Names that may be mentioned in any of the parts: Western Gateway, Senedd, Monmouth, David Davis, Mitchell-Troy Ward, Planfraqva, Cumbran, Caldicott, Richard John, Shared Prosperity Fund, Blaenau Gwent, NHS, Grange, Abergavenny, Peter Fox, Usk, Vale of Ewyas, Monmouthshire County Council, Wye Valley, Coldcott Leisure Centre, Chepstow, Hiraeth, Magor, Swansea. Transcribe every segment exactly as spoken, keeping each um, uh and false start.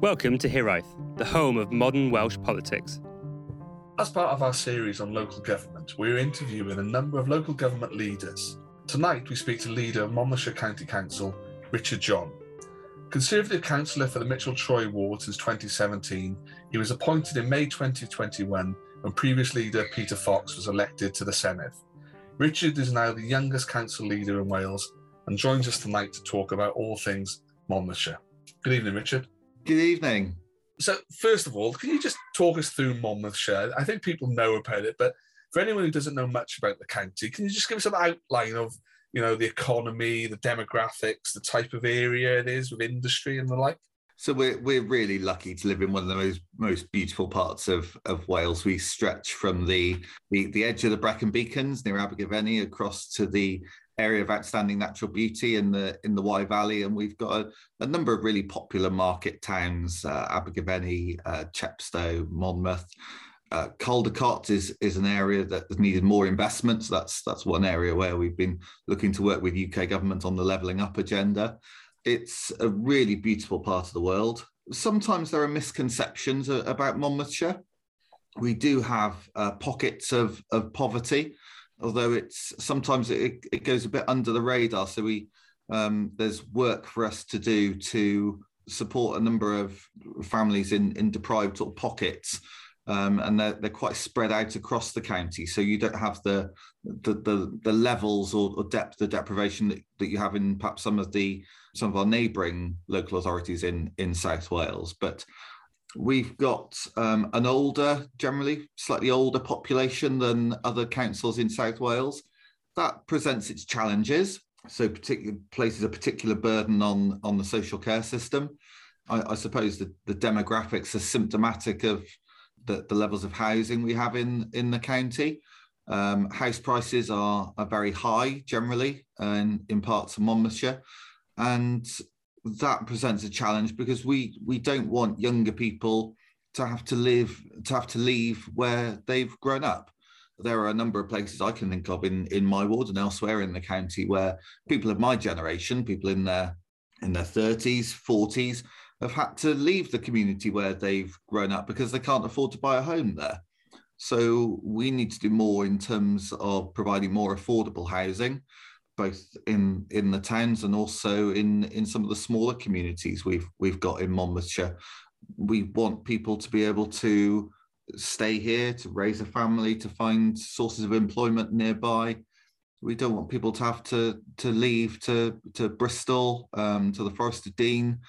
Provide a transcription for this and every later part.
Welcome to Hiraeth, the home of modern Welsh politics. As part of our series on local government, we're interviewing a number of local government leaders. Tonight we speak to leader of Monmouthshire County Council, Richard John. Conservative councillor for the Mitchell-Troy Ward since twenty seventeen, he was appointed in May twenty twenty-one when previous leader Peter Fox was elected to the Senedd. Richard is now the youngest council leader in Wales and joins us tonight to talk about all things Monmouthshire. Good evening, Richard. Good evening. So, first of all, can you just talk us through Monmouthshire? I think people know about it, but for anyone who doesn't know much about the county, can you just give us an outline of, you know, the economy, the demographics, the type of area it is with industry and the like? So we're we're really lucky to live in one of the most most beautiful parts of, of Wales. We stretch from the, the, the edge of the Brecon Beacons near Abergavenny across to the area of outstanding natural beauty in the in the Wye Valley, and we've got a, a number of really popular market towns: uh, Abergavenny, uh, Chepstow, Monmouth. Uh, Caldicott is is an area that has needed more investment, so that's that's one area where we've been looking to work with U K government on the Levelling Up agenda. It's a really beautiful part of the world. Sometimes there are misconceptions about Monmouthshire. We do have uh, pockets of, of poverty, although it's sometimes it, it goes a bit under the radar. So we um, there's work for us to do to support a number of families in, in deprived sort of pockets, um, and they're, they're quite spread out across the county. So you don't have the the the, the levels or, or depth of deprivation that, that you have in perhaps some of the some of our neighbouring local authorities in, in South Wales. But we've got um, an older, generally slightly older population than other councils in South Wales. That presents its challenges. So particular, places a particular burden on, on the social care system. I, I suppose the, the demographics are symptomatic of the, the levels of housing we have in, in the county. Um, house prices are, are very high generally uh, in, in parts of Monmouthshire. And that presents a challenge because we we don't want younger people to have to live to have to leave where they've grown up. There are a number of places I can think of in, in my ward and elsewhere in the county where people of my generation, people in their in their thirties, forties, have had to leave the community where they've grown up because they can't afford to buy a home there. So we need to do more in terms of providing more affordable housing, both in, in the towns and also in, in some of the smaller communities we've we've got in Monmouthshire. We want people to be able to stay here, to raise a family, to find sources of employment nearby. We don't want people to have to, to leave to, to Bristol, um, to the Forest of Dean,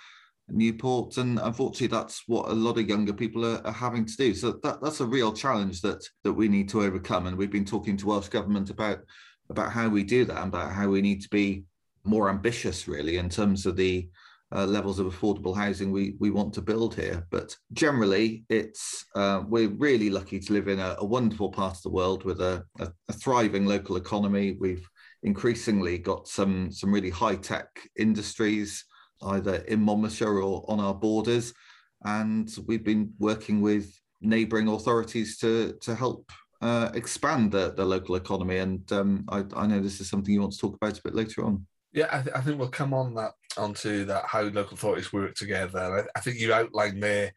Newport, and unfortunately that's what a lot of younger people are, are having to do. So that, that's a real challenge that, that we need to overcome, and we've been talking to Welsh Government about about how we do that and about how we need to be more ambitious, really, in terms of the uh, levels of affordable housing we, we want to build here. But generally, it's uh, we're really lucky to live in a, a wonderful part of the world with a, a, a thriving local economy. We've increasingly got some, some really high-tech industries, either in Monmouthshire or on our borders. And we've been working with neighbouring authorities to, to help Uh, expand the, the local economy, and um, I, I know this is something you want to talk about a bit later on. Yeah, I, th- I think we'll come on that onto that how local authorities work together. I, I think you outlined there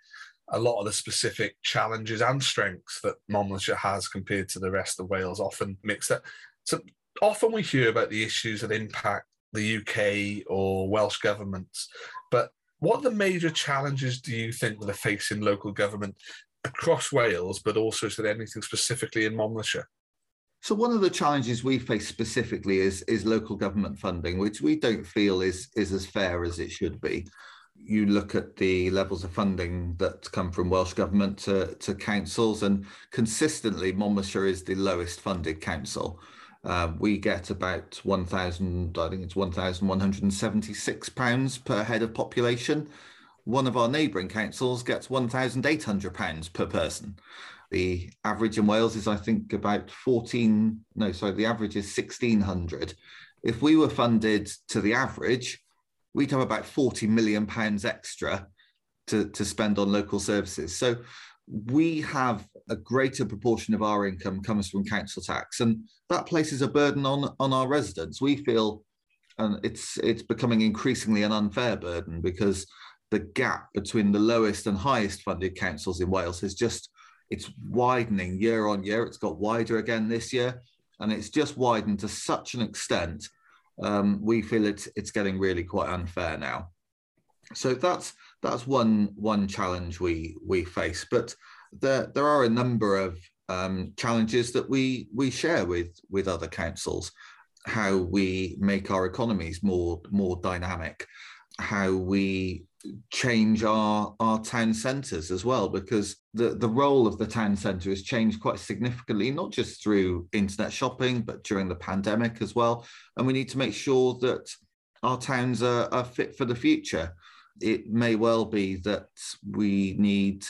a lot of the specific challenges and strengths that Monmouthshire has compared to the rest of Wales, often mixed up. So often we hear about the issues that impact the U K or Welsh governments, but what are the major challenges do you think that are facing local government across Wales, but also is there anything specifically in Monmouthshire? So one of the challenges we face specifically is, is local government funding, which we don't feel is, is as fair as it should be. You look at the levels of funding that come from Welsh Government to, to councils, and consistently Monmouthshire is the lowest funded council. Uh, we get about one thousand, I think it's one thousand one hundred seventy-six pounds per head of population. One of our neighbouring councils gets one thousand eight hundred pounds per person. The average in Wales is, I think, about fourteen. No, sorry, the average is sixteen hundred. If we were funded to the average, we'd have about forty million pounds extra to, to spend on local services. So we have a greater proportion of our income comes from council tax, and that places a burden on, on our residents. We feel, and it's it's becoming increasingly an unfair burden because the gap between the lowest and highest funded councils in Wales is just, it's widening year on year. It's got wider again this year, and it's just widened to such an extent. Um, we feel it's, it's getting really quite unfair now. So that's that's one one challenge we we face. But there there are a number of um, challenges that we we share with with other councils. How we make our economies more more dynamic, how we change our our town centres as well, because the the role of the town centre has changed quite significantly, not just through internet shopping, but during the pandemic as well. And we need to make sure that our towns are, are fit for the future. It may well be that we need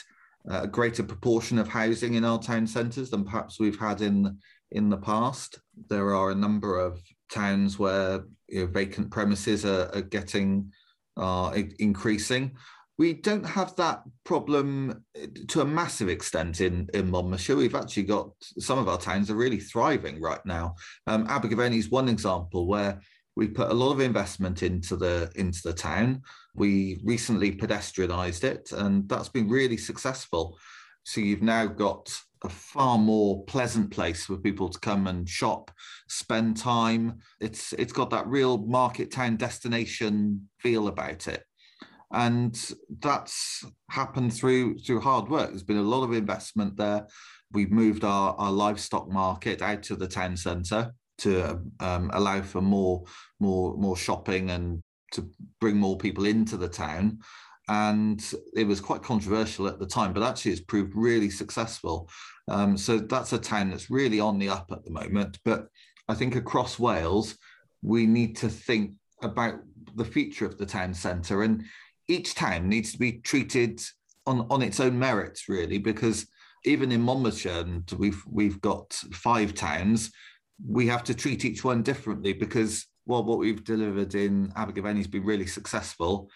a greater proportion of housing in our town centres than perhaps we've had in in the past. There are a number of towns where, you know, vacant premises are, are getting are increasing. We don't have that problem to a massive extent in, in Monmouthshire. We've actually got some of our towns are really thriving right now. Um, Abergavenny is one example where we put a lot of investment into the into the town. We recently pedestrianised it, and that's been really successful. So you've now got a far more pleasant place for people to come and shop, spend time. It's it's got that real market town destination feel about it. And that's happened through through hard work. There's been a lot of investment there. We've moved our, our livestock market out to the town centre to um, allow for more, more, more shopping and to bring more people into the town. And it was quite controversial at the time, but actually it's proved really successful. Um, so that's a town that's really on the up at the moment. But I think across Wales, we need to think about the future of the town centre, and each town needs to be treated on, on its own merits, really, because even in Monmouthshire, and we've, we've got five towns, we have to treat each one differently because, well, what we've delivered in Abergavenny has been really successful.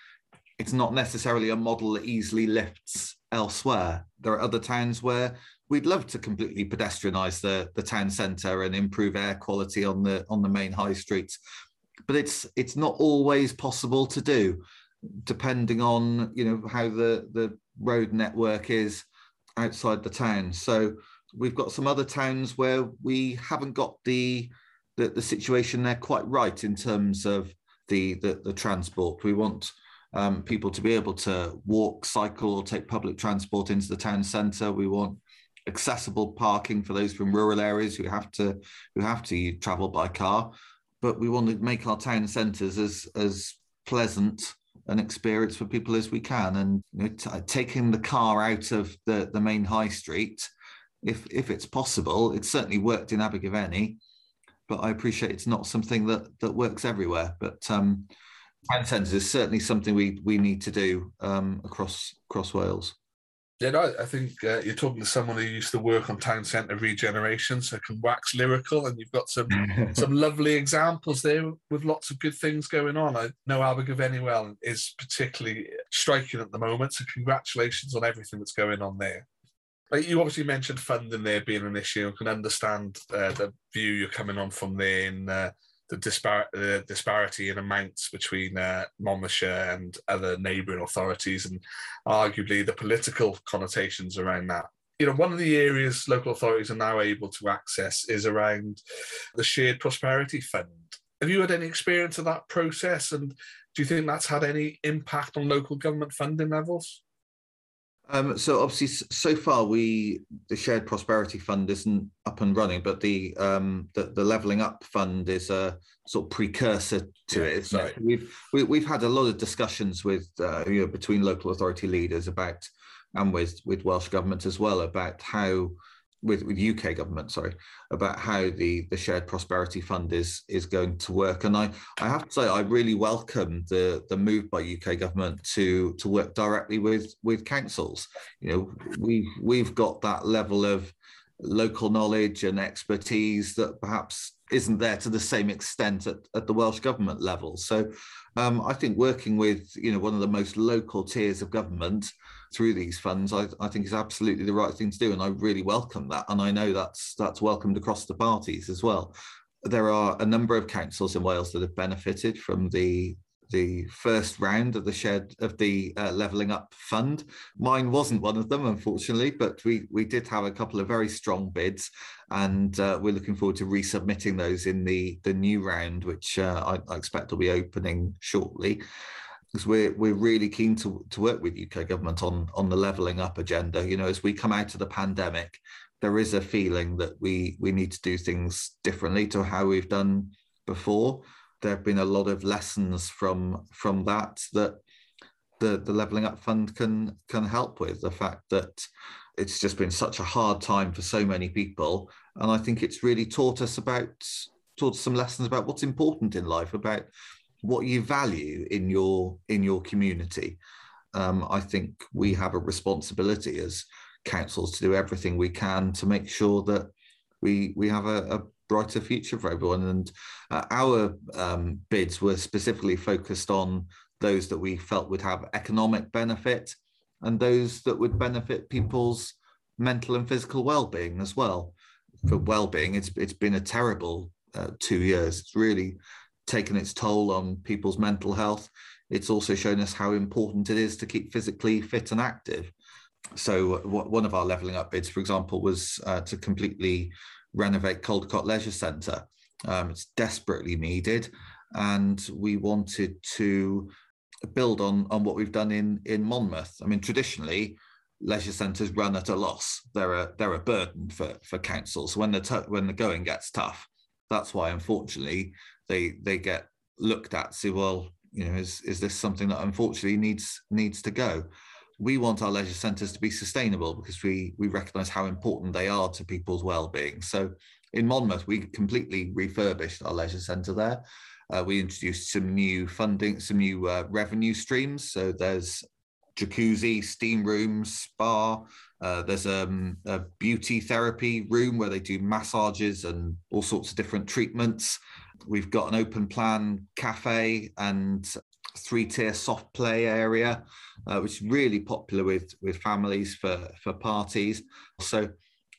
It's not necessarily a model that easily lifts elsewhere. There are other towns where we'd love to completely pedestrianise the, the town centre and improve air quality on the on the main high streets, but it's it's not always possible to do, depending on, you know, how the, the road network is outside the town. So we've got some other towns where we haven't got the the, the situation there quite right in terms of the the, the transport. We want Um, people to be able to walk, cycle, or take public transport into the town centre. We want accessible parking for those from rural areas who have to who have to travel by car. But we want to make our town centres as as pleasant an experience for people as we can. And, you know, t- taking the car out of the, the main high street, if if it's possible, it's certainly worked in Abergavenny. But I appreciate it's not something that that works everywhere. But um, town centres is certainly something we we need to do um, across across Wales. Yeah, no, I think uh, you're talking to someone who used to work on town centre regeneration, so can wax lyrical, and you've got some some lovely examples there with lots of good things going on. I know Abergavenny well is particularly striking at the moment, so congratulations on everything that's going on there. You obviously mentioned funding there being an issue. I can understand uh, the view you're coming on from there in uh, The, dispar- the disparity in amounts between uh, Monmouthshire and other neighbouring authorities, and arguably the political connotations around that. You know, one of the areas local authorities are now able to access is around the Shared Prosperity Fund. Have you had any experience of that process, and do you think that's had any impact on local government funding levels? Um, so obviously, so far, we the Shared Prosperity Fund isn't up and running, but the um, the, the Levelling Up Fund is a sort of precursor to yeah, it. Sorry. We've we, we've had a lot of discussions with uh, you know, between local authority leaders about, and with with Welsh government as well, about how with, with U K government sorry about how the, the Shared Prosperity Fund is is going to work. And I, I have to say I really welcome the the move by U K government to to work directly with with councils. You know, we we've got that level of local knowledge and expertise that perhaps isn't there to the same extent at, at the Welsh government level. So um, I think working with, you know, one of the most local tiers of government through these funds, I, I think is absolutely the right thing to do. And I really welcome that. And I know that's that's welcomed across the parties as well. There are a number of councils in Wales that have benefited from the the first round of the shared of the uh, Levelling Up Fund. Mine wasn't one of them, unfortunately, but we we did have a couple of very strong bids, and uh, we're looking forward to resubmitting those in the the new round, which uh, I, I expect will be opening shortly. Because we're we're really keen to to work with U K government on on the levelling up agenda. You know, as we come out of the pandemic, there is a feeling that we we need to do things differently to how we've done before. There have been a lot of lessons from from that that the, the Levelling Up Fund can can help with. The fact that it's just been such a hard time for so many people, and I think it's really taught us about taught us some lessons about what's important in life, about what you value in your in your community. Um, I think we have a responsibility as councils to do everything we can to make sure that we we have a, a brighter future for everyone. And uh, our um, bids were specifically focused on those that we felt would have economic benefit and those that would benefit people's mental and physical well-being as well. For well-being, it's it's been a terrible uh, two years. It's really taken its toll on people's mental health. It's also shown us how important it is to keep physically fit and active. So w- one of our levelling up bids, for example, was uh, to completely renovate Coldcott Leisure Centre. Um, it's desperately needed, and we wanted to build on, on what we've done in, in Monmouth. I mean, traditionally, leisure centres run at a loss. They're a, they're a burden for, for councils. When the, t- when the going gets tough, that's why, unfortunately, they they get looked at, say, well, you know, is is this something that unfortunately needs needs to go? We want our leisure centres to be sustainable because we we recognise how important they are to people's well-being. So in Monmouth, we completely refurbished our leisure centre there. Uh, we introduced some new funding, some new uh, revenue streams. So there's jacuzzi, steam rooms, spa. Uh, there's um, a beauty therapy room where they do massages and all sorts of different treatments. We've got an open plan cafe and three-tier soft play area, uh, which is really popular with, with families for, for parties. So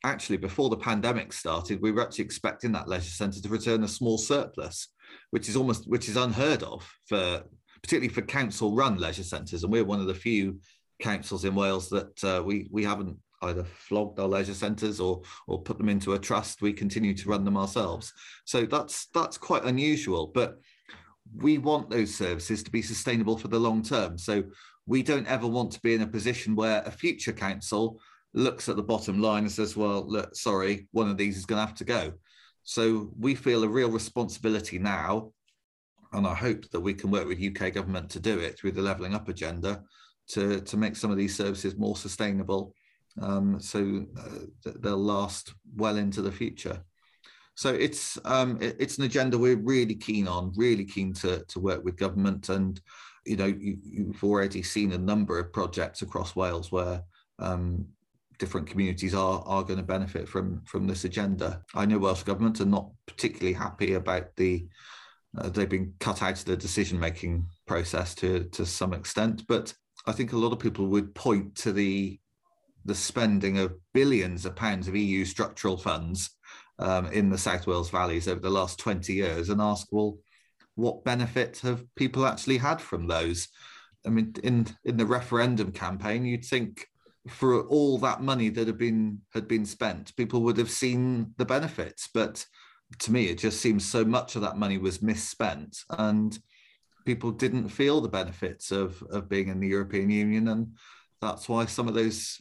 actually, before the pandemic started, we were actually expecting that leisure centre to return a small surplus, which is almost which is unheard of, for particularly for council-run leisure centres. And we're one of the few councils in Wales that uh, we we haven't either flogged our leisure centres or or put them into a trust. We continue to run them ourselves. So that's that's quite unusual, but we want those services to be sustainable for the long term. So we don't ever want to be in a position where a future council looks at the bottom line and says, well, look, sorry, one of these is going to have to go. So we feel a real responsibility now, and I hope that we can work with U K government to do it through the Levelling Up agenda, to, to make some of these services more sustainable, um, so uh, that they'll last well into the future. So it's um, it, it's an agenda we're really keen on, really keen to, to work with government. And, you know, you, you've already seen a number of projects across Wales where um, different communities are are going to benefit from from this agenda. I know Welsh government are not particularly happy about the, uh, they've been cut out of the decision-making process to to some extent, but I think a lot of people would point to the the spending of billions of pounds of E U structural funds um, in the South Wales valleys over the last twenty years and ask, well, what benefit have people actually had from those? I mean, in, in the referendum campaign, you'd think for all that money that had been had been spent, people would have seen the benefits. But to me, it just seems so much of that money was misspent, and people didn't feel the benefits of, of being in the European Union. And that's why some of those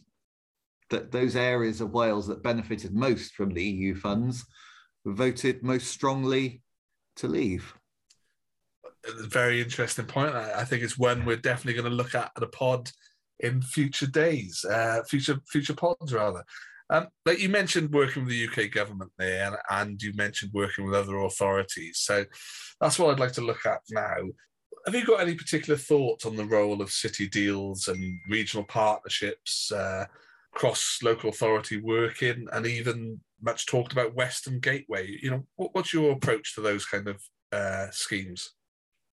that those areas of Wales that benefited most from the E U funds voted most strongly to leave. Very interesting point. I think it's one we're definitely going to look at the pod in future days, uh, future future pods rather. Um, like you mentioned working with the U K government there, and, and you mentioned working with other authorities. So that's what I'd like to look at now. Have you got any particular thoughts on the role of city deals and regional partnerships, uh, cross-local authority working, and even much talked about Western Gateway? You know, what, what's your approach to those kind of uh, schemes?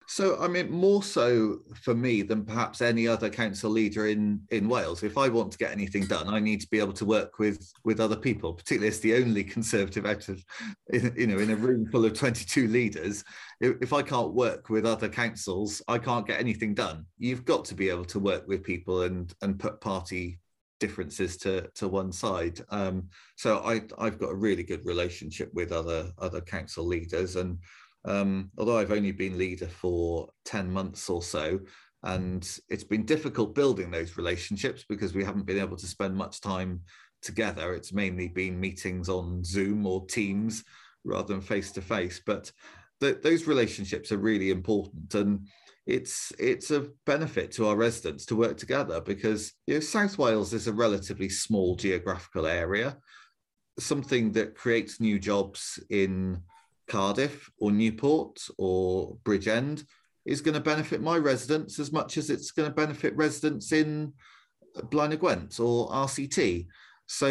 So, I mean, more so for me than perhaps any other council leader in, in Wales. If I want to get anything done, I need to be able to work with, with other people, particularly as the only Conservative out of, you know, in a room full of twenty-two leaders. If I can't work with other councils, I can't get anything done. You've got to be able to work with people and, and put party differences to, to one side. Um, so I, I've got a really good relationship with other, other council leaders, and Um, although I've only been leader for ten months or so, and it's been difficult building those relationships because we haven't been able to spend much time together. It's mainly been meetings on Zoom or Teams rather than face-to-face, but th- those relationships are really important, and it's it's a benefit to our residents to work together because, you know, South Wales is a relatively small geographical area. Something that creates new jobs in Cardiff or Newport or Bridgend is going to benefit my residents as much as it's going to benefit residents in Blaenau Gwent or R C T. So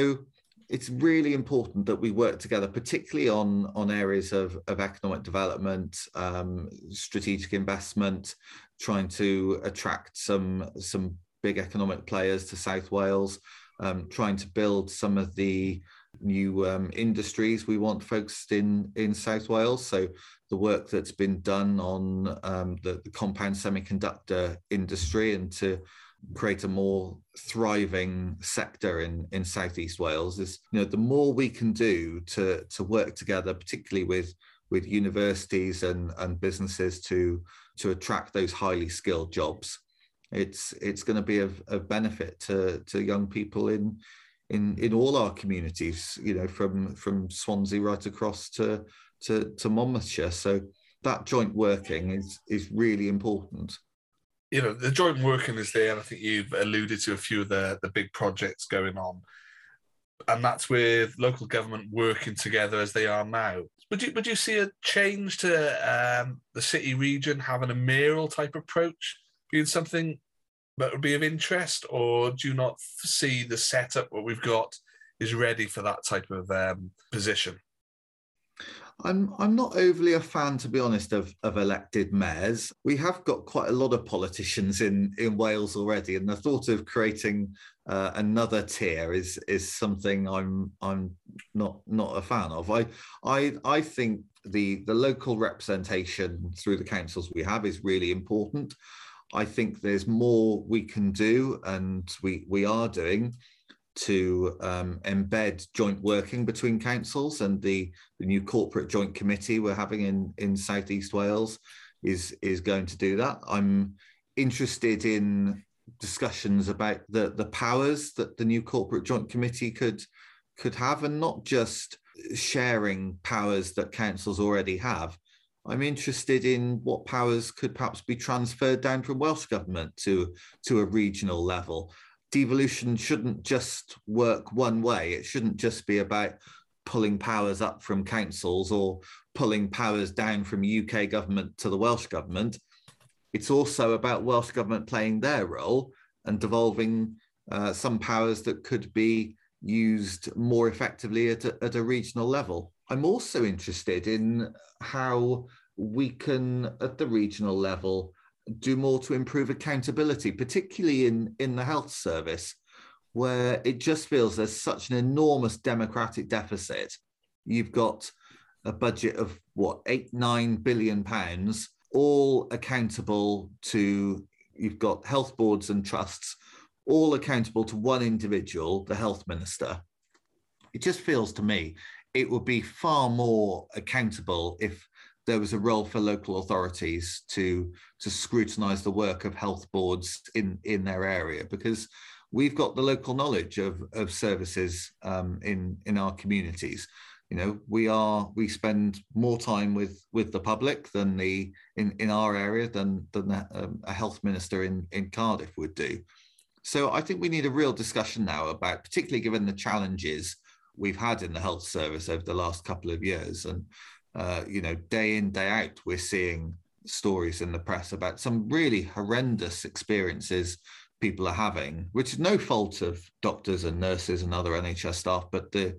it's really important that we work together, particularly on, on areas of, of economic development, um, strategic investment, trying to attract some, some big economic players to South Wales, um, trying to build some of the new um, industries we want focused in in South Wales. So the work that's been done on um, the, the compound semiconductor industry and to create a more thriving sector in in South East Wales is, you know, the more we can do to to work together, particularly with with universities and and businesses to to attract those highly skilled jobs. It's it's going to be of, of benefit to to young people in. In, in all our communities, you know, from, from Swansea right across to, to, to Monmouthshire. So that joint working is, is really important. You know, the joint working is there, and I think you've alluded to a few of the, the big projects going on. And that's with local government working together as they are now. Would you, would you see a change to um, the city region having a mayoral type approach being something that would be of interest, or do you not see the setup what we've got is ready for that type of um, position? I'm I'm not overly a fan, to be honest, of, of elected mayors. We have got quite a lot of politicians in, in Wales already, and the thought of creating uh, another tier is is something I'm I'm not not a fan of. I I I think the the local representation through the councils we have is really important. I think there's more we can do, and we, we are doing, to um, embed joint working between councils, and the, the new corporate joint committee we're having in, in South East Wales is, is going to do that. I'm interested in discussions about the, the powers that the new corporate joint committee could, could have, and not just sharing powers that councils already have. I'm interested in what powers could perhaps be transferred down from Welsh Government to, to a regional level. Devolution shouldn't just work one way. It shouldn't just be about pulling powers up from councils or pulling powers down from U K Government to the Welsh Government. It's also about Welsh Government playing their role and devolving uh, some powers that could be used more effectively at a, at a regional level. I'm also interested in how we can, at the regional level, do more to improve accountability, particularly in, in the health service, where it just feels there's such an enormous democratic deficit. You've got a budget of, what, eight, nine billion pounds, all accountable to, you've got health boards and trusts, all accountable to one individual, the health minister. It just feels to me it would be far more accountable if there was a role for local authorities to, to scrutinise the work of health boards in, in their area, because we've got the local knowledge of, of services um, in, in our communities. You know, we are we spend more time with, with the public than the in, in our area than, than a health minister in, in Cardiff would do. So I think we need a real discussion now about, particularly given the challenges we've had in the health service over the last couple of years. And, uh, you know, day in, day out, we're seeing stories in the press about some really horrendous experiences people are having, which is no fault of doctors and nurses and other N H S staff, but the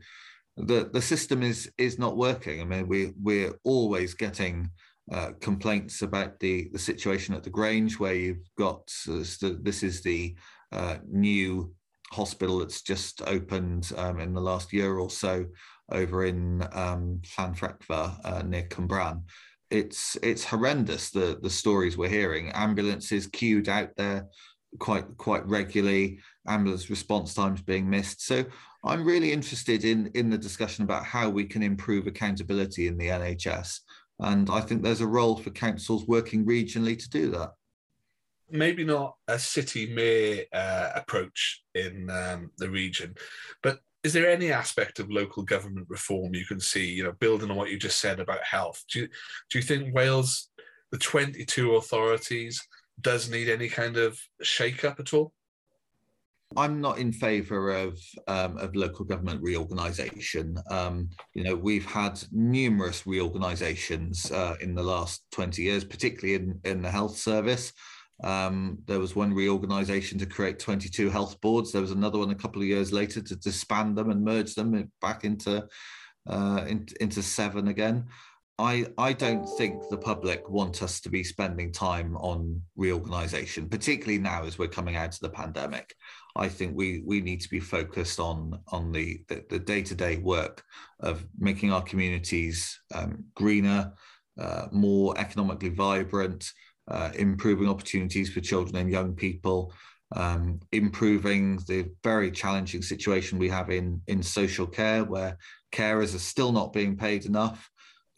the, the system is is not working. I mean, we, we're always getting uh, complaints about the, the situation at the Grange, where you've got, uh, this is the uh, new hospital that's just opened um, in the last year or so over in um, Planfraqva uh, near Cumbran. It's it's horrendous, the, the stories we're hearing. Ambulances queued out there quite quite regularly, ambulance response times being missed. So I'm really interested in, in the discussion about how we can improve accountability in the N H S. And I think there's a role for councils working regionally to do that. Maybe not a city mayor uh, approach in um, the region, but is there any aspect of local government reform you can see, you know, building on what you just said about health? Do you, do you think Wales, the twenty-two authorities, does need any kind of shake-up at all? I'm not in favour of um, of local government reorganisation. Um, you know, we've had numerous reorganisations uh, in the last twenty years, particularly in, in the health service. Um, there was one reorganisation to create twenty-two health boards. There was another one a couple of years later to disband them and merge them back into uh, in, into seven again. I, I don't think the public want us to be spending time on reorganisation, particularly now as we're coming out of the pandemic. I think we we need to be focused on on the, the, the day-to-day work of making our communities um, greener, uh, more economically vibrant, Uh, improving opportunities for children and young people, um, improving the very challenging situation we have in, in social care, where carers are still not being paid enough.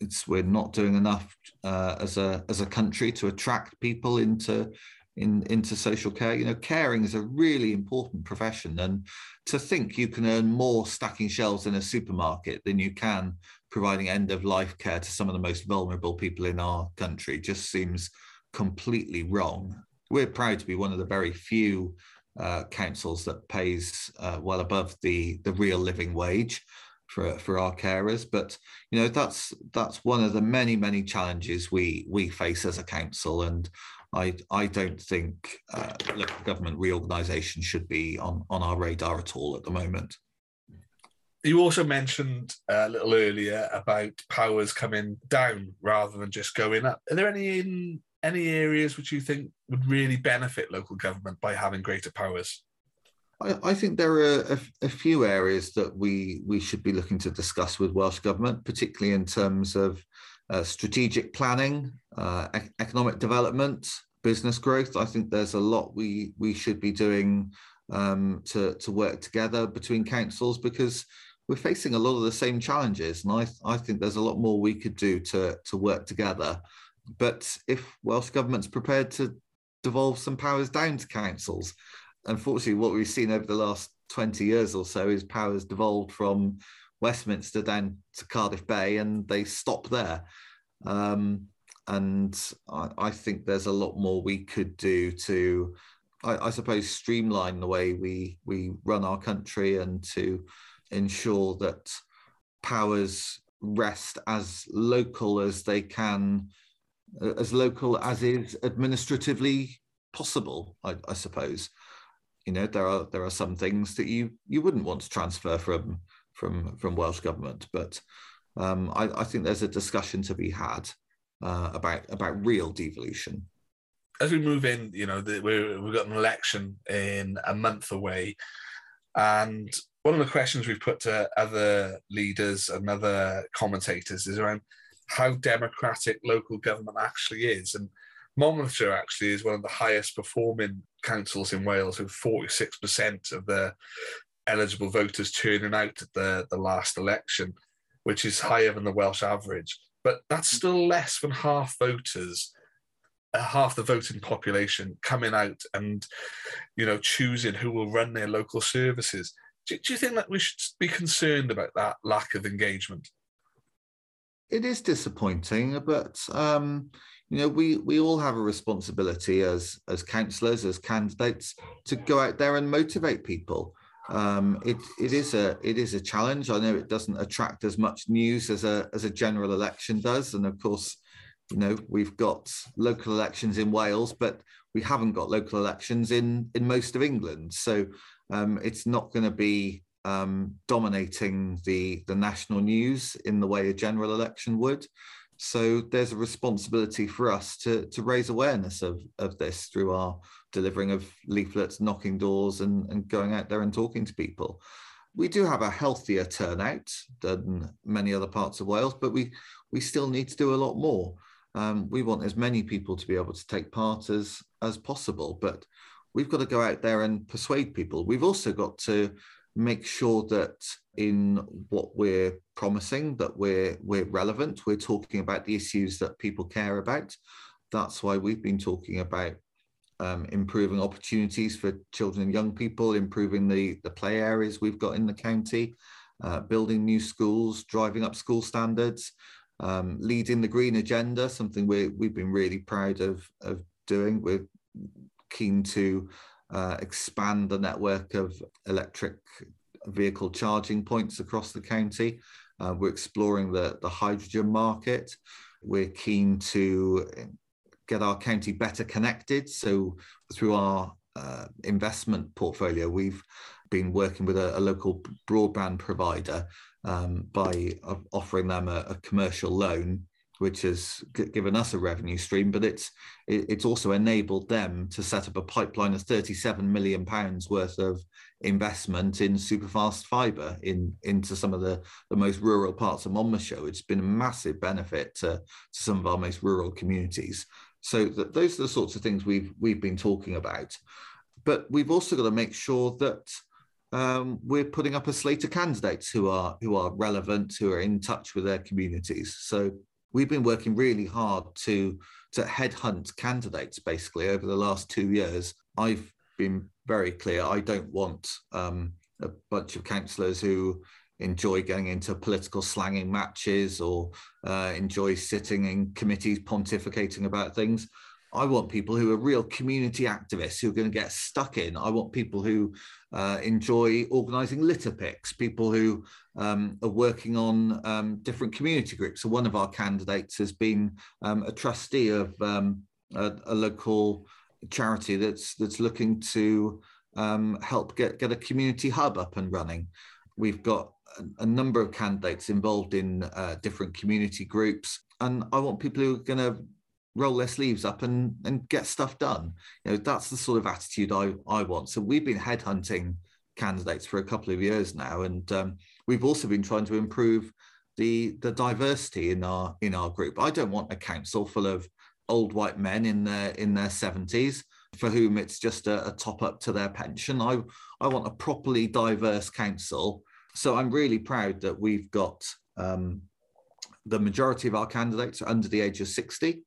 It's, we're not doing enough uh, as a as a country to attract people into in into social care. You know, caring is a really important profession, and to think you can earn more stacking shelves in a supermarket than you can providing end-of-life care to some of the most vulnerable people in our country just seems completely wrong. We're proud to be one of the very few uh, councils that pays uh, well above the, the real living wage for, for our carers. But you know, that's that's one of the many many challenges we we face as a council. And I I don't think uh, local government reorganisation should be on on our radar at all at the moment. You also mentioned a little earlier about powers coming down rather than just going up. Are there any in Any areas which you think would really benefit local government by having greater powers? I, I think there are a, a few areas that we, we should be looking to discuss with Welsh Government, particularly in terms of uh, strategic planning, uh, ec- economic development, business growth. I think there's a lot we, we should be doing um, to, to work together between councils, because we're facing a lot of the same challenges. And I, I think there's a lot more we could do to, to work together. But if Welsh Government's prepared to devolve some powers down to councils, unfortunately, what we've seen over the last twenty years or so is powers devolved from Westminster down to Cardiff Bay, and they stop there. Um, and I, I think there's a lot more we could do to, I, I suppose, streamline the way we, we run our country, and to ensure that powers rest as local as they can, as local as is administratively possible, I, I suppose. You know, there are there are some things that you you wouldn't want to transfer from from from Welsh Government, but um, I, I think there's a discussion to be had uh, about about real devolution. As we move in, you know, the, we're, we've got an election in a month away, and one of the questions we've put to other leaders and other commentators is around how democratic local government actually is. And Monmouthshire actually is one of the highest performing councils in Wales, with forty-six percent of the eligible voters turning out at the, the last election, which is higher than the Welsh average. But that's still less than half voters, uh, half the voting population coming out and, you know, choosing who will run their local services. Do, do you think that we should be concerned about that lack of engagement? It is disappointing, but um, you know, we, we all have a responsibility as as councillors, as candidates, to go out there and motivate people. Um, it it is a it is a challenge. I know it doesn't attract as much news as a as a general election does, and of course, you know, we've got local elections in Wales, but we haven't got local elections in in most of England. So um, it's not going to be Um, dominating the, the national news in the way a general election would. So there's a responsibility for us to, to raise awareness of, of this through our delivering of leaflets, knocking doors and, and going out there and talking to people. We do have a healthier turnout than many other parts of Wales, but we, we still need to do a lot more. Um, we want as many people to be able to take part as, as possible, but we've got to go out there and persuade people. We've also got to make sure that in what we're promising, that we're we're relevant, we're talking about the issues that people care about. That's why we've been talking about um, improving opportunities for children and young people, improving the, the play areas we've got in the county, uh, building new schools, driving up school standards, um, leading the green agenda, something we we've been really proud of, of doing. We're keen to Uh, expand the network of electric vehicle charging points across the county. Uh, we're exploring the, the hydrogen market. We're keen to get our county better connected. So through our uh, investment portfolio, we've been working with a, a local broadband provider um, by uh, offering them a, a commercial loan, which has given us a revenue stream, but it's it's also enabled them to set up a pipeline of thirty-seven million pounds worth of investment in superfast fibre in into some of the, the most rural parts of Monmouthshire. It's been a massive benefit to, to some of our most rural communities. So that those are the sorts of things we've we've been talking about. But we've also got to make sure that Um, we're putting up a slate of candidates who are who are relevant, who are in touch with their communities. So we've been working really hard to to headhunt candidates, basically, over the last two years. I've been very clear. I don't want um, a bunch of councillors who enjoy getting into political slanging matches or uh, enjoy sitting in committees pontificating about things. I want people who are real community activists who are going to get stuck in. I want people who uh, enjoy organising litter picks, people who um, are working on um, different community groups. So one of our candidates has been um, a trustee of um, a, a local charity that's that's looking to um, help get, get a community hub up and running. We've got a, a number of candidates involved in uh, different community groups. And I want people who are going to roll their sleeves up and, and get stuff done. You know, that's the sort of attitude I, I want. So we've been headhunting candidates for a couple of years now. And um, we've also been trying to improve the the diversity in our in our group. I don't want a council full of old white men in their in their seventies for whom it's just a, a top up to their pension. I, I want a properly diverse council. So I'm really proud that we've got um, the majority of our candidates are under the age of sixty.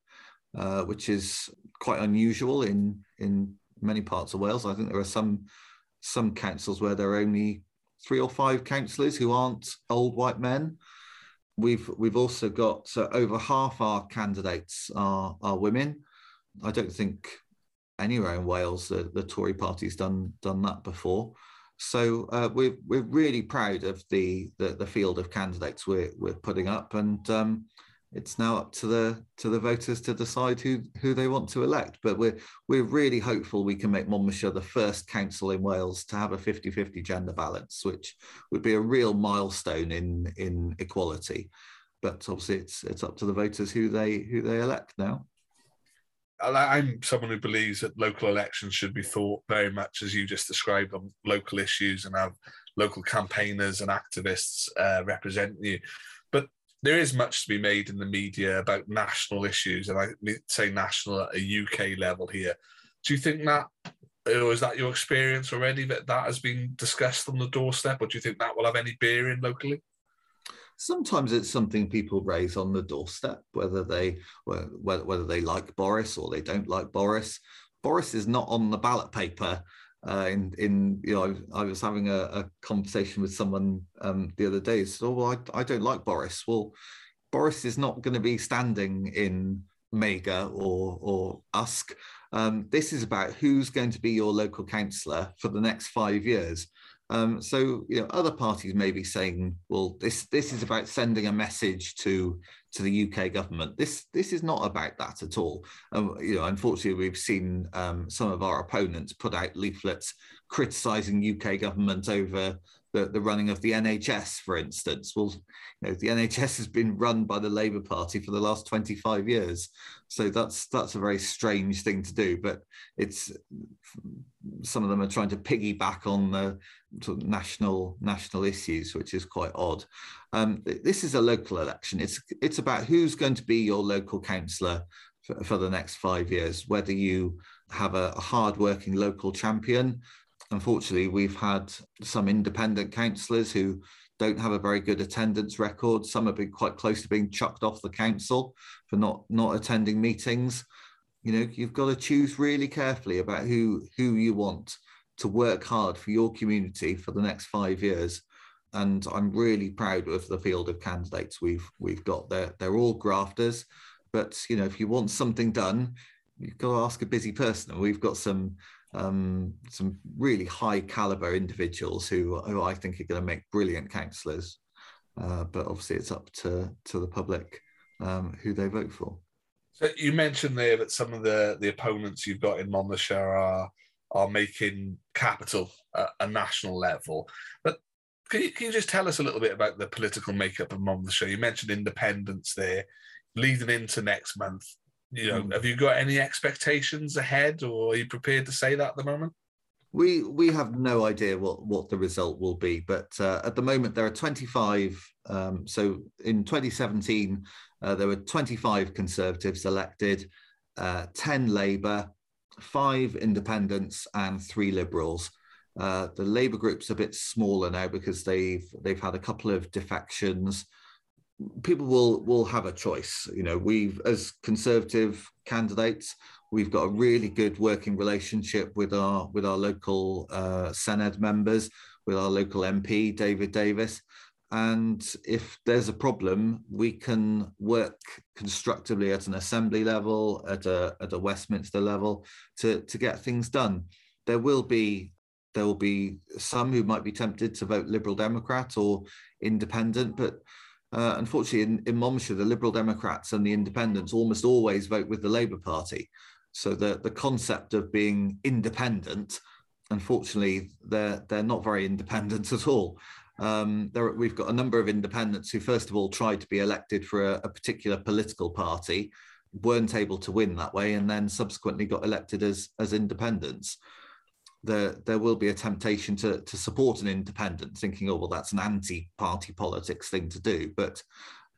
Uh, which is quite unusual in in many parts of Wales. I think there are some some councils where there are only three or five councillors who aren't old white men. We've we've also got uh, over half our candidates are are women. I don't think anywhere in Wales the, the Tory party's done done that before. So uh, we're we're really proud of the, the the field of candidates we're we're putting up, and Um, it's now up to the to the voters to decide who, who they want to elect. But we're we're really hopeful we can make Monmouthshire the first council in Wales to have a fifty-fifty gender balance, which would be a real milestone in, in equality. But obviously it's it's up to the voters who they who they elect now. I'm someone who believes that local elections should be thought very much, as you just described, on local issues and have local campaigners and activists uh, represent you. But there is much to be made in the media about national issues, and I say national at a U K level here. Do you think that, or is that your experience already, that that has been discussed on the doorstep, or do you think that will have any bearing locally? Sometimes it's something people raise on the doorstep, whether they whether, whether they like Boris or they don't like Boris. Boris is not on the ballot paper. Uh, in, in you know, I was having a, a conversation with someone um, the other day. So, oh, well, I, I don't like Boris. Well, Boris is not going to be standing in Magor or or Usk. Um, this is about who's going to be your local councillor for the next five years. Um, so, you know, other parties may be saying, well, this this is about sending a message to to the U K government. This this is not about that at all. Um, you know, unfortunately, we've seen um, some of our opponents put out leaflets criticising U K government over the, the running of the N H S, for instance. Well, you know, the N H S has been run by the Labour Party for the last twenty-five years. So that's that's a very strange thing to do. But it's some of them are trying to piggyback on the sort of national national issues, which is quite odd. Um, this is a local election. It's it's about who's going to be your local councillor for, for the next five years, whether you have a, a hard-working local champion. Unfortunately, we've had some independent councillors who don't have a very good attendance record. Some have been quite close to being chucked off the council for not, not attending meetings. You know, you've got to choose really carefully about who, who you want to work hard for your community for the next five years. And I'm really proud of the field of candidates we've we've got there. They're all grafters. But, you know, if you want something done, you've got to ask a busy person. And we've got some... Um, some really high caliber individuals who, who I think are going to make brilliant councillors. Uh, but obviously it's up to, to the public um, who they vote for. So you mentioned there that some of the, the opponents you've got in Monmouthshire are, are making capital at a national level. But can you, can you just tell us a little bit about the political makeup of Monmouthshire? You mentioned independence there, leading into next month. You know, have you got any expectations ahead, or are you prepared to say that at the moment? We we have no idea what, what the result will be, but uh, at the moment there are twenty-five. Um, so in twenty seventeen, uh, there were twenty-five Conservatives elected, uh, ten Labour, five Independents, and three Liberals. Uh, the Labour group's a bit smaller now because they've they've had a couple of defections. People will will have a choice. You know, we've, as Conservative candidates, we've got a really good working relationship with our with our local uh, Senedd members, with our local M P, David Davis. And if there's a problem, we can work constructively at an Assembly level, at a at a Westminster level to, to get things done. There will be there will be some who might be tempted to vote Liberal Democrat or Independent, but Uh, unfortunately, in, in Monmouthshire, the Liberal Democrats and the Independents almost always vote with the Labour Party. So the, the concept of being independent, unfortunately, they're, they're not very independent at all. Um, there, we've got a number of independents who, first of all, tried to be elected for a, a particular political party, weren't able to win that way, and then subsequently got elected as, as independents. There, there will be a temptation to, to support an independent, thinking, oh, well, that's an anti-party politics thing to do. But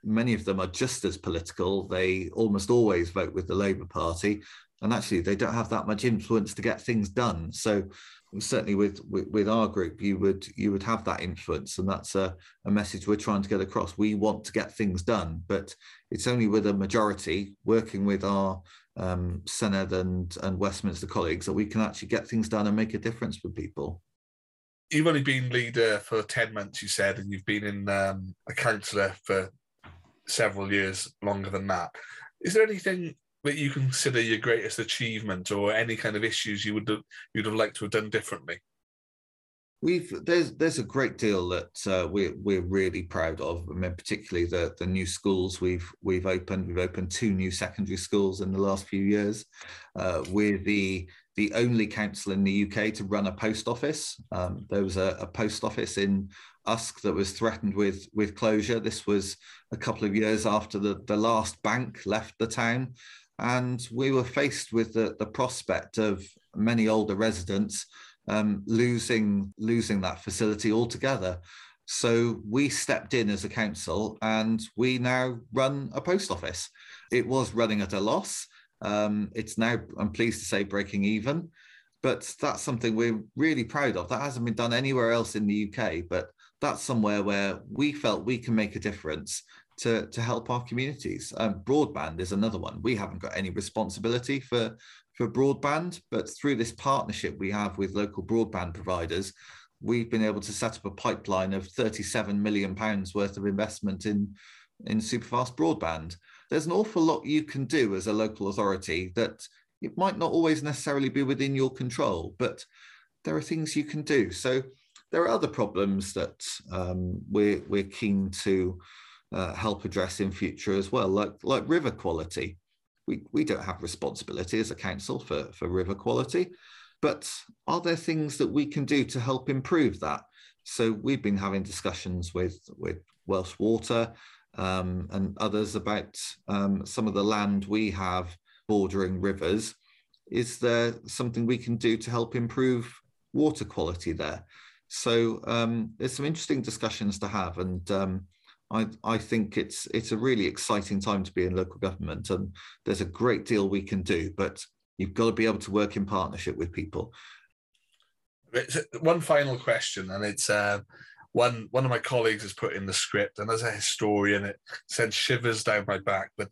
many of them are just as political. They almost always vote with the Labour Party. And actually, they don't have that much influence to get things done. So certainly with, with, with our group, you would you would have that influence. And that's a, a message we're trying to get across. We want to get things done, but it's only with a majority working with our um, Senedd and, and Westminster colleagues that we can actually get things done and make a difference for people. You've only been leader for ten months, you said, and you've been in um, a councillor for several years longer than that. Is there anything that you consider your greatest achievement, or any kind of issues you would have, you'd have liked to have done differently? We've there's there's a great deal that uh, we're we're really proud of. I mean, particularly the the new schools we've we've opened. We've opened two new secondary schools in the last few years. Uh, we're the the only council in the U K to run a post office. Um, there was a, a post office in Usk that was threatened with with closure. This was a couple of years after the the last bank left the town. And we were faced with the, the prospect of many older residents um, losing, losing that facility altogether. So we stepped in as a council and we now run a post office. It was running at a loss. Um, it's now, I'm pleased to say, breaking even. But that's something we're really proud of. That hasn't been done anywhere else in the U K, but that's somewhere where we felt we can make a difference to, to help our communities. Um, broadband is another one. We haven't got any responsibility for, for broadband, but through this partnership we have with local broadband providers, we've been able to set up a pipeline of thirty-seven million pounds worth of investment in, in superfast broadband. There's an awful lot you can do as a local authority that it might not always necessarily be within your control, but there are things you can do. So there are other problems that um, we're, we're keen to Uh, help address in future as well, like like river quality. We we don't have responsibility as a council for, for river quality, But are there things that we can do to help improve that? So we've been having discussions with, with Welsh Water um, and others about um, some of the land we have bordering rivers. Is there something we can do to help improve water quality there? So um, there's some interesting discussions to have, and um, I, I think it's it's a really exciting time to be in local government, and there's a great deal we can do, but you've got to be able to work in partnership with people. One final question, and it's uh, one one of my colleagues has put in the script, and as a historian, it sends shivers down my back. But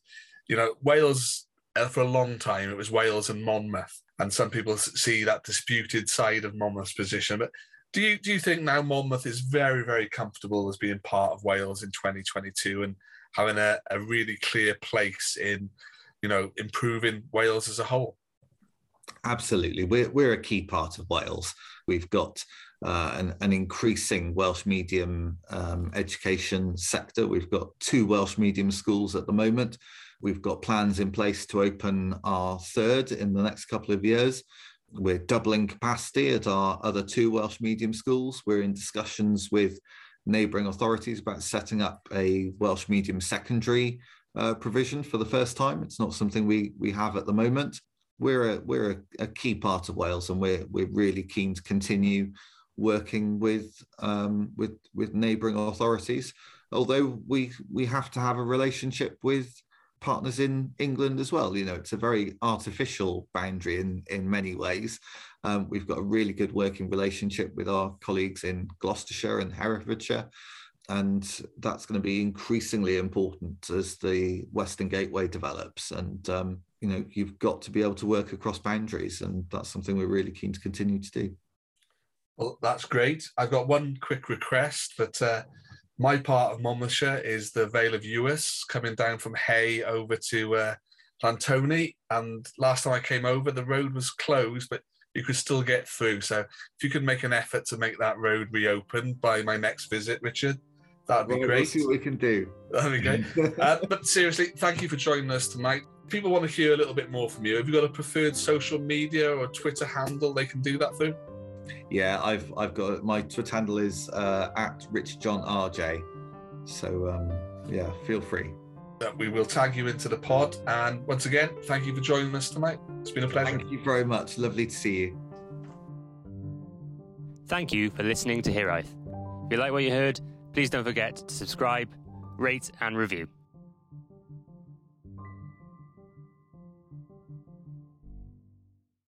you know, Wales uh, for a long time it was Wales and Monmouth, and some people see that disputed side of Monmouth's position. But do you do you think now Monmouth is very very comfortable as being part of Wales in twenty twenty-two and having a, a really clear place in, you know, improving Wales as a whole? Absolutely. We're, we're a key part of Wales. We've got uh, an, an increasing Welsh medium um, education sector. We've got two Welsh medium schools at the moment. We've got plans in place to open our third in the next couple of years. We're doubling capacity at our other two Welsh medium schools. We're in discussions with neighbouring authorities about setting up a Welsh medium secondary uh, provision for the first time. It's not something we, we have at the moment. We're a we're a, a key part of Wales, and we're we're really keen to continue working with um, with with neighbouring authorities. Although we we have to have a relationship with partners in England as well. You know, it's a very artificial boundary in in many ways. Um, we've got a really good working relationship with our colleagues in Gloucestershire and Herefordshire, and that's going to be increasingly important as the Western Gateway develops. And um, you know, you've got to be able to work across boundaries, and that's something we're really keen to continue to do. Well, that's great. I've got one quick request, that uh, my part of Monmouthshire is the Vale of Ewyas, coming down from Hay over to uh, Llanthony. And last time I came over, the road was closed, but you could still get through. So if you could make an effort to make that road reopened by my next visit, Richard, that'd be well, great. We'll see what we can do. That'd be great. uh, but seriously, thank you for joining us tonight. People want to hear a little bit more from you. Have you got a preferred social media or Twitter handle they can do that through? Yeah, I've I've got my Twitter handle is uh, at Richard John R J. So um, yeah, feel free. We will tag you into the pod. And once again, thank you for joining us tonight. It's been a pleasure. Thank you very much. Lovely to see you. Thank you for listening to Hiraeth. If you like what you heard, please don't forget to subscribe, rate, and review.